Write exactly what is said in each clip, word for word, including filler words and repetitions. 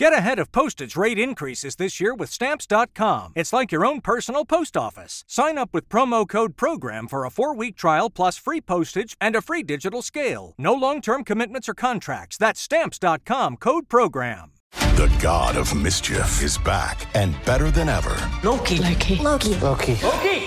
Get ahead of postage rate increases this year with Stamps dot com. It's like your own personal post office. Sign up with promo code PROGRAM for a four-week trial plus free postage and a free digital scale. No long-term commitments or contracts. That's Stamps dot com, code PROGRAM. The god of mischief is back and better than ever. Loki. Loki. Loki. Loki. Loki.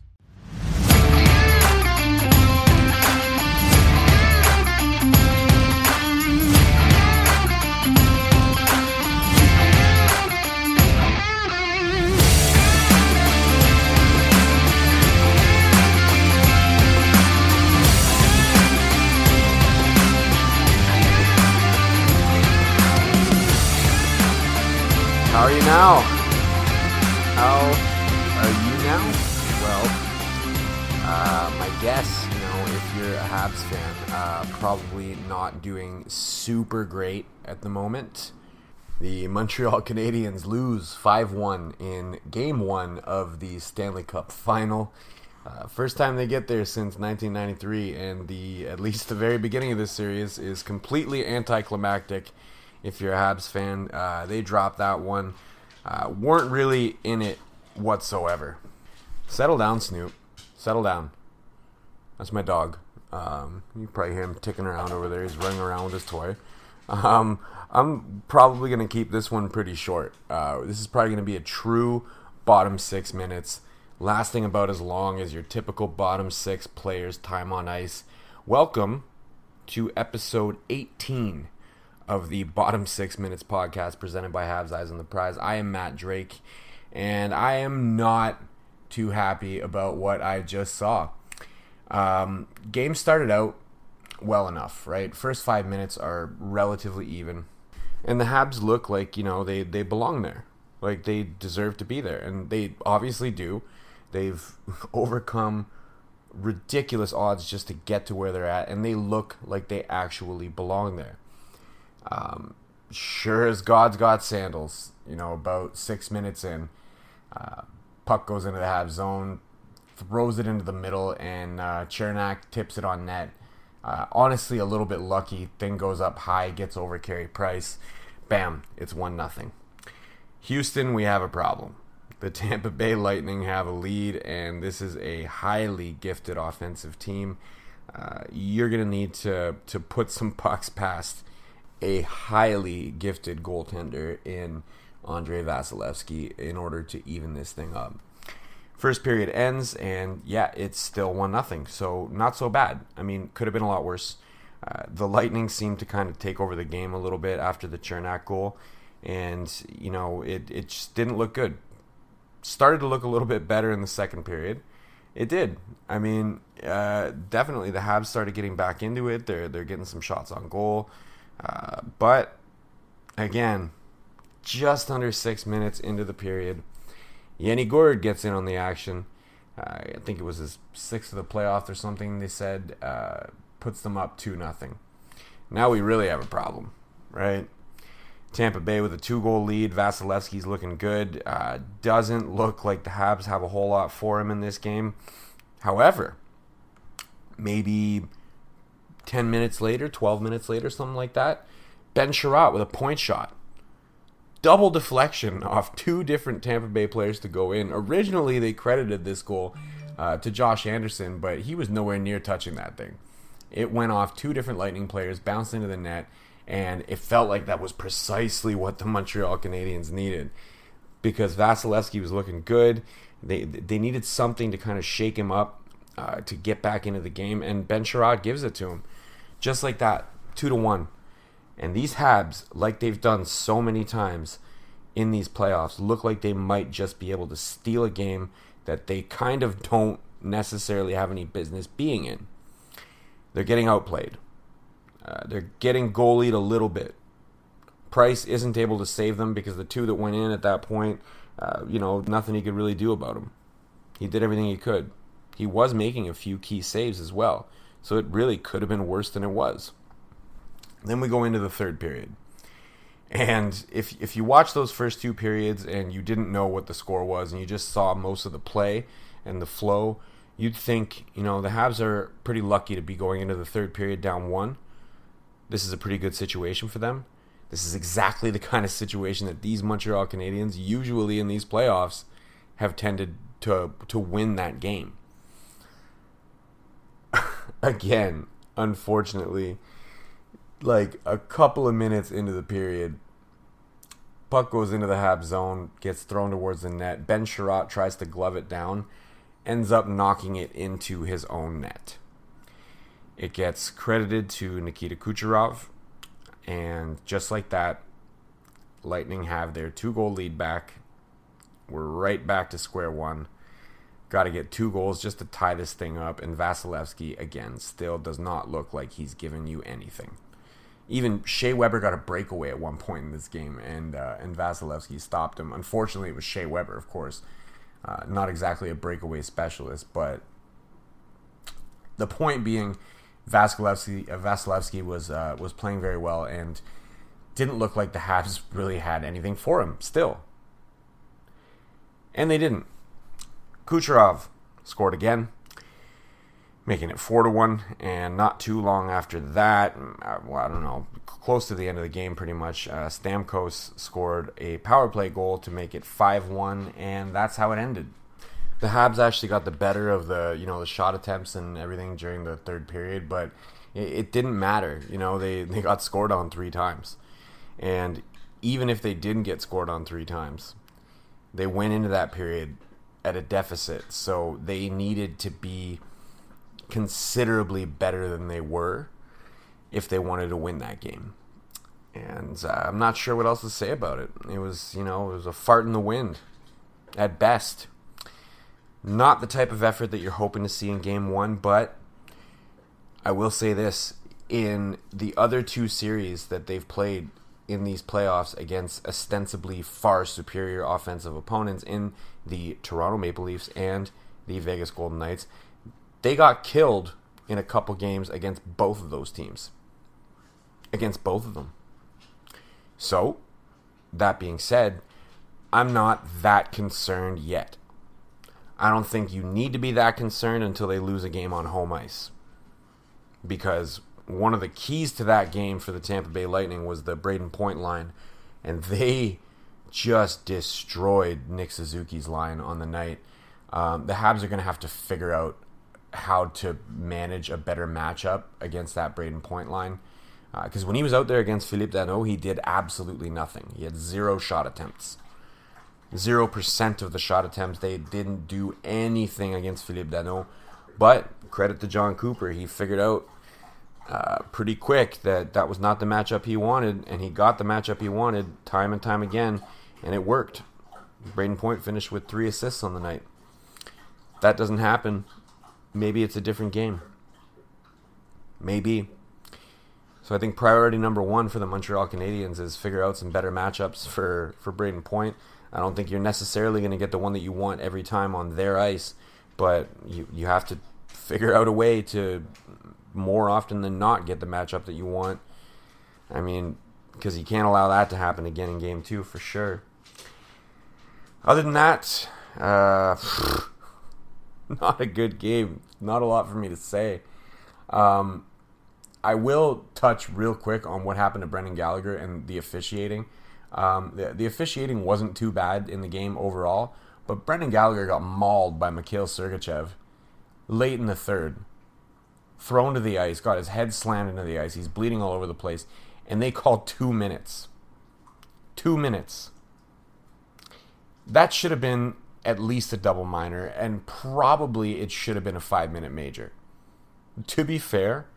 How are you now? How are you now? Well, uh, my guess, you know, if you're a Habs fan, uh, probably not doing super great at the moment. The Montreal Canadiens lose five one in Game one of the Stanley Cup Final. Uh, first time they get there since nineteen ninety-three, and the at least the very beginning of this series is completely anticlimactic. If you're a Habs fan, uh, they dropped that one. Uh, weren't really in it whatsoever. Settle down, Snoop. Settle down. That's my dog. Um, you probably hear him ticking around over there. He's running around with his toy. Um, I'm probably going to keep this one pretty short. Uh, this is probably going to be a true bottom six minutes, lasting about as long as your typical bottom six players' time on ice. Welcome to episode eighteen of the Bottom Six Minutes podcast presented by Habs Eyes on the Prize. I am Matt Drake, and I am not too happy about what I just saw. Um, game started out well enough, right? First five minutes are relatively even, and the Habs look like, you know, they, they belong there. Like, they deserve to be there, and they obviously do. They've overcome ridiculous odds just to get to where they're at, and they look like they actually belong there. Um, sure as God's got sandals, you know, about six minutes in, uh, puck goes into the Habs zone, throws it into the middle, and uh, Chernak tips it on net. Uh, honestly, a little bit lucky. Thing goes up high, gets over Carey Price. Bam, it's one nothing. Houston, we have a problem. The Tampa Bay Lightning have a lead, and this is a highly gifted offensive team. Uh, you're going to need to to put some pucks past a highly gifted goaltender in Andrei Vasilevskiy in order to even this thing up. First period ends, and yeah, it's still one nothing, so not so bad. I mean, could have been a lot worse. Uh, the Lightning seemed to kind of take over the game a little bit after the Chernak goal, and, you know, it, it just didn't look good. Started to look a little bit better in the second period. It did. I mean, uh, definitely the Habs started getting back into it. They're, they're getting some shots on goal. Uh, but, again, just under six minutes into the period, Yanni Gourde gets in on the action. Uh, I think it was his sixth of the playoffs or something, they said. Uh, puts them up two nothing. Now we really have a problem, right? Tampa Bay with a two-goal lead. Vasilevsky's looking good. Uh, doesn't look like the Habs have a whole lot for him in this game. However, maybe ten minutes later, twelve minutes later, something like that, Ben Chiarot with a point shot. Double deflection off two different Tampa Bay players to go in. Originally, they credited this goal uh, to Josh Anderson, but he was nowhere near touching that thing. It went off two different Lightning players, bounced into the net, and it felt like that was precisely what the Montreal Canadiens needed because Vasilevskiy was looking good. They, they needed something to kind of shake him up Uh, to get back into the game, and Ben Chiarot gives it to him. Just like that, two to one. And these Habs, like they've done so many times in these playoffs, look like they might just be able to steal a game that they kind of don't necessarily have any business being in. They're getting outplayed. Uh, they're getting goalied a little bit. Price isn't able to save them because the two that went in at that point, uh, you know, nothing he could really do about them. He did everything he could. He was making a few key saves as well, so it really could have been worse than it was. Then we go into the third period. And if if you watch those first two periods and you didn't know what the score was and you just saw most of the play and the flow, you'd think, you know, the Habs are pretty lucky to be going into the third period down one. This is a pretty good situation for them. This is exactly the kind of situation that these Montreal Canadiens, usually in these playoffs, have tended to to win that game. Again, unfortunately, like a couple of minutes into the period, puck goes into the Habs zone, gets thrown towards the net. Ben Chiarot tries to glove it down, ends up knocking it into his own net. It gets credited to Nikita Kucherov, and just like that, Lightning have their two-goal lead back. We're right back to square one. Got to get two goals just to tie this thing up, and Vasilevskiy, again, still does not look like he's giving you anything. Even Shea Weber got a breakaway at one point in this game, and uh, and Vasilevskiy stopped him. Unfortunately, it was Shea Weber, of course. Uh, not exactly a breakaway specialist, but the point being, Vasilevskiy, uh, Vasilevskiy was, uh, was playing very well and didn't look like the Habs really had anything for him still. And they didn't. Kucherov scored again, making it four to one, and not too long after that, well, I don't know, close to the end of the game pretty much, uh, Stamkos scored a power play goal to make it five one, and that's how it ended. The Habs actually got the better of the, you know, the shot attempts and everything during the third period, but it, it didn't matter. You know, they, they got scored on three times, and even if they didn't get scored on three times, they went into that period at a deficit, so they needed to be considerably better than they were if they wanted to win that game. And uh, I'm not sure what else to say about it. It was, you know, it was a fart in the wind at best. Not the type of effort that you're hoping to see in game one, but I will say this, in the other two series that they've played in these playoffs against ostensibly far superior offensive opponents in the Toronto Maple Leafs and the Vegas Golden Knights, they got killed in a couple games against both of those teams. Against both of them. So, that being said, I'm not that concerned yet. I don't think you need to be that concerned until they lose a game on home ice. Because one of the keys to that game for the Tampa Bay Lightning was the Brayden Point line, and they just destroyed Nick Suzuki's line on the night. Um, the Habs are going to have to figure out how to manage a better matchup against that Brayden Point line, because uh, when he was out there against Philippe Dano, he did absolutely nothing. He had zero shot attempts. Zero percent of the shot attempts. They didn't do anything against Philippe Dano, but credit to John Cooper. He figured out Uh, pretty quick that that was not the matchup he wanted, and he got the matchup he wanted time and time again, and it worked. Brayden Point finished with three assists on the night. If that doesn't happen, maybe it's a different game. Maybe. So I think priority number one for the Montreal Canadiens is figure out some better matchups for, for Brayden Point. I don't think you're necessarily going to get the one that you want every time on their ice, but you you have to figure out a way to more often than not get the matchup that you want. I mean, because you can't allow that to happen again in game two for sure. Other than that, uh, not a good game. Not a lot for me to say. Um, I will touch real quick on what happened to Brendan Gallagher and the officiating. Um, the, the officiating wasn't too bad in the game overall, but Brendan Gallagher got mauled by Mikhail Sergachev late in the third. Thrown to the ice, got his head slammed into the ice, he's bleeding all over the place, and they called two minutes. Two minutes. That should have been at least a double minor, and probably it should have been a five-minute major. To be fair,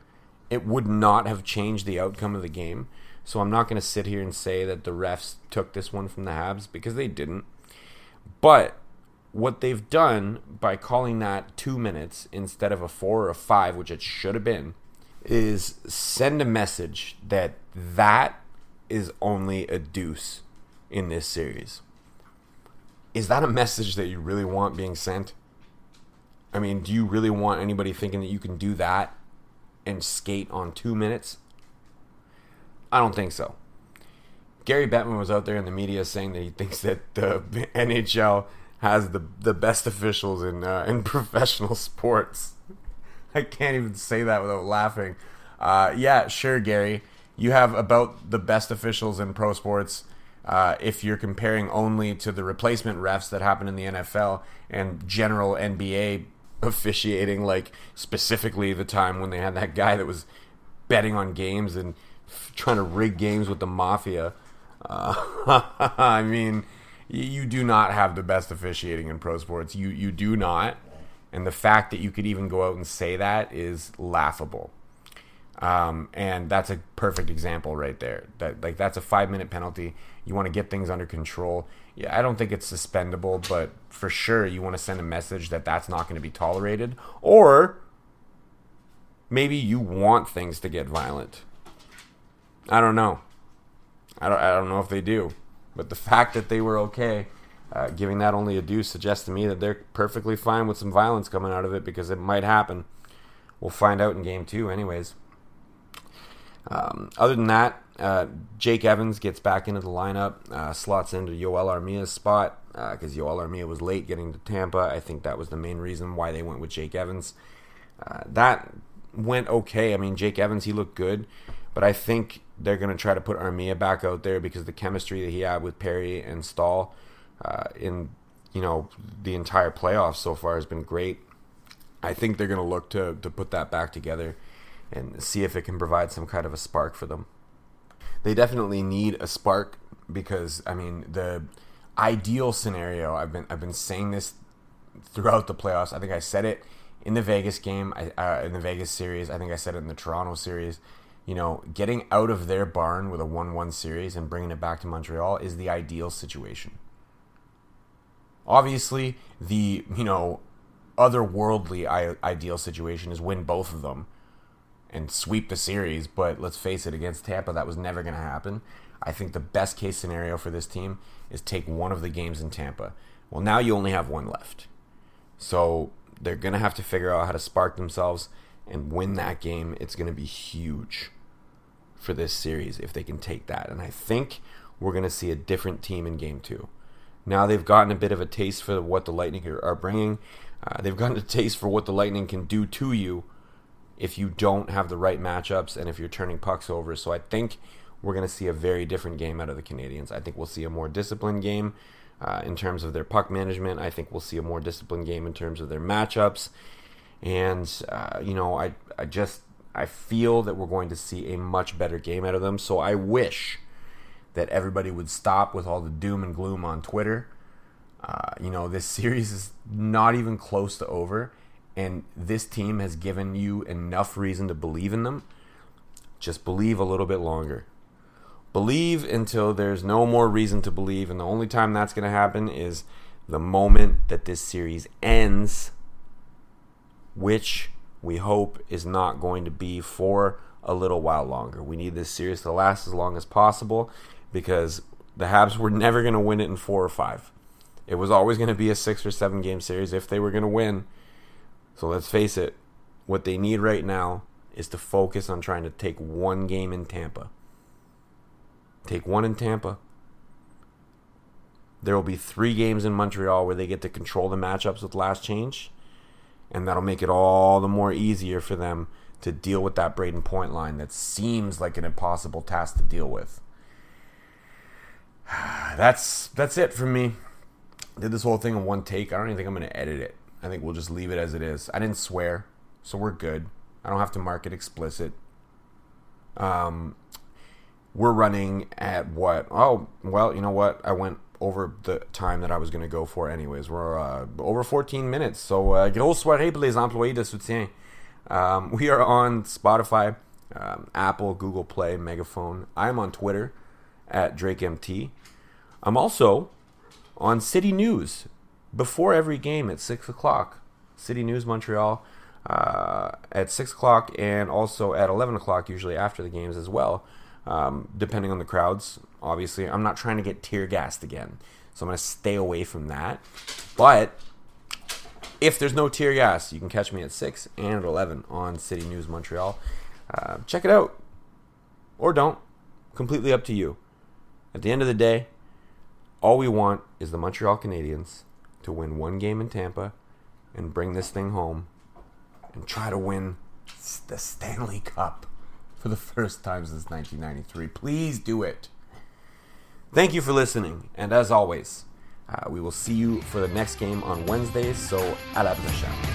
it would not have changed the outcome of the game, so I'm not going to sit here and say that the refs took this one from the Habs, because they didn't. But what they've done by calling that two minutes instead of a four or a five, which it should have been, is send a message that that is only a deuce in this series. Is that a message that you really want being sent? I mean, do you really want anybody thinking that you can do that and skate on two minutes? I don't think so. Gary Bettman was out there in the media saying that he thinks that the N H L has the the best officials in uh, in professional sports. I can't even say that without laughing. Uh, yeah, sure, Gary. You have about the best officials in pro sports uh, if you're comparing only to the replacement refs that happen in the N F L and general N B A officiating, like specifically the time when they had that guy that was betting on games and f- trying to rig games with the mafia. Uh, I mean, you do not have the best officiating in pro sports. You you do not. And the fact that you could even go out and say that is laughable. Um, and that's a perfect example right there. That like that's a five-minute penalty. You want to get things under control. Yeah, I don't think it's suspendable, but for sure you want to send a message that that's not going to be tolerated. Or maybe you want things to get violent. I don't know. I don't, I don't know if they do. But the fact that they were okay uh, giving that only a deuce suggests to me that they're perfectly fine with some violence coming out of it because it might happen. We'll find out in game two anyways. Um, other than that, uh, Jake Evans gets back into the lineup, uh, slots into Yoel Armia's spot because uh, Yoel Armia was late getting to Tampa. I think that was the main reason why they went with Jake Evans. Uh, that went okay. I mean, Jake Evans, he looked good, but I think they're going to try to put Armia back out there because the chemistry that he had with Perry and Stahl uh, in you know the entire playoffs so far has been great. I think they're going to look to to put that back together and see if it can provide some kind of a spark for them. They definitely need a spark because, I mean, the ideal scenario, I've been I've been saying this throughout the playoffs. I think I said it in the Vegas game, I, uh, in the Vegas series. I think I said it in the Toronto series. You know, getting out of their barn with a one one series and bringing it back to Montreal is the ideal situation. Obviously, the, you know, otherworldly I- ideal situation is win both of them and sweep the series, but let's face it, against Tampa, that was never going to happen. I think the best case scenario for this team is take one of the games in Tampa. Well, now you only have one left. So they're going to have to figure out how to spark themselves and win that game. It's going to be huge for this series if they can take that. And I think we're going to see a different team in game two. Now they've gotten a bit of a taste for what the Lightning are bringing. Uh, they've gotten a taste for what the Lightning can do to you if you don't have the right matchups and if you're turning pucks over. So I think we're going to see a very different game out of the Canadiens. I think we'll see a more disciplined game uh, in terms of their puck management. I think we'll see a more disciplined game in terms of their matchups. And, uh, you know, I, I just, I feel that we're going to see a much better game out of them. So I wish that everybody would stop with all the doom and gloom on Twitter. Uh, you know, this series is not even close to over. And this team has given you enough reason to believe in them. Just believe a little bit longer. Believe until there's no more reason to believe. And the only time that's going to happen is the moment that this series ends, which we hope is not going to be for a little while longer. We need this series to last as long as possible because the Habs were never going to win it in four or five. It was always going to be a six or seven game series if they were going to win. So let's face it, what they need right now is to focus on trying to take one game in Tampa. Take one in Tampa. There will be three games in Montreal where they get to control the matchups with last change, and that'll make it all the more easier for them to deal with that Brayden Point line that seems like an impossible task to deal with. That's that's it for me. Did this whole thing in one take. I don't even think I'm going to edit it. I think we'll just leave it as it is. I didn't swear, so we're good. I don't have to mark it explicit. Um, we're running at what? Oh, well, you know what? I went over the time that I was going to go for anyways. We're uh, over fourteen minutes, so uh, grosse soirée pour les employés de soutien. Um, we are on Spotify, um, Apple, Google Play, Megaphone. I'm on Twitter at Drake M T. I'm also on City News before every game at six o'clock, City News Montreal uh, at six o'clock and also at eleven o'clock, usually after the games as well, um, depending on the crowds, obviously. I'm not trying to get tear gassed again, so I'm going to stay away from that. But If there's no tear gas, you can catch me at six and at eleven on City News Montreal. Uh, check it out. Or don't. Completely up to you. At the end of the day, all we want is the Montreal Canadiens to win one game in Tampa and bring this thing home and try to win the Stanley Cup for the first time since nineteen ninety-three. Please do it. Thank you for listening. And as always, uh, we will see you for the next game on Wednesdays. So, à la prochaine.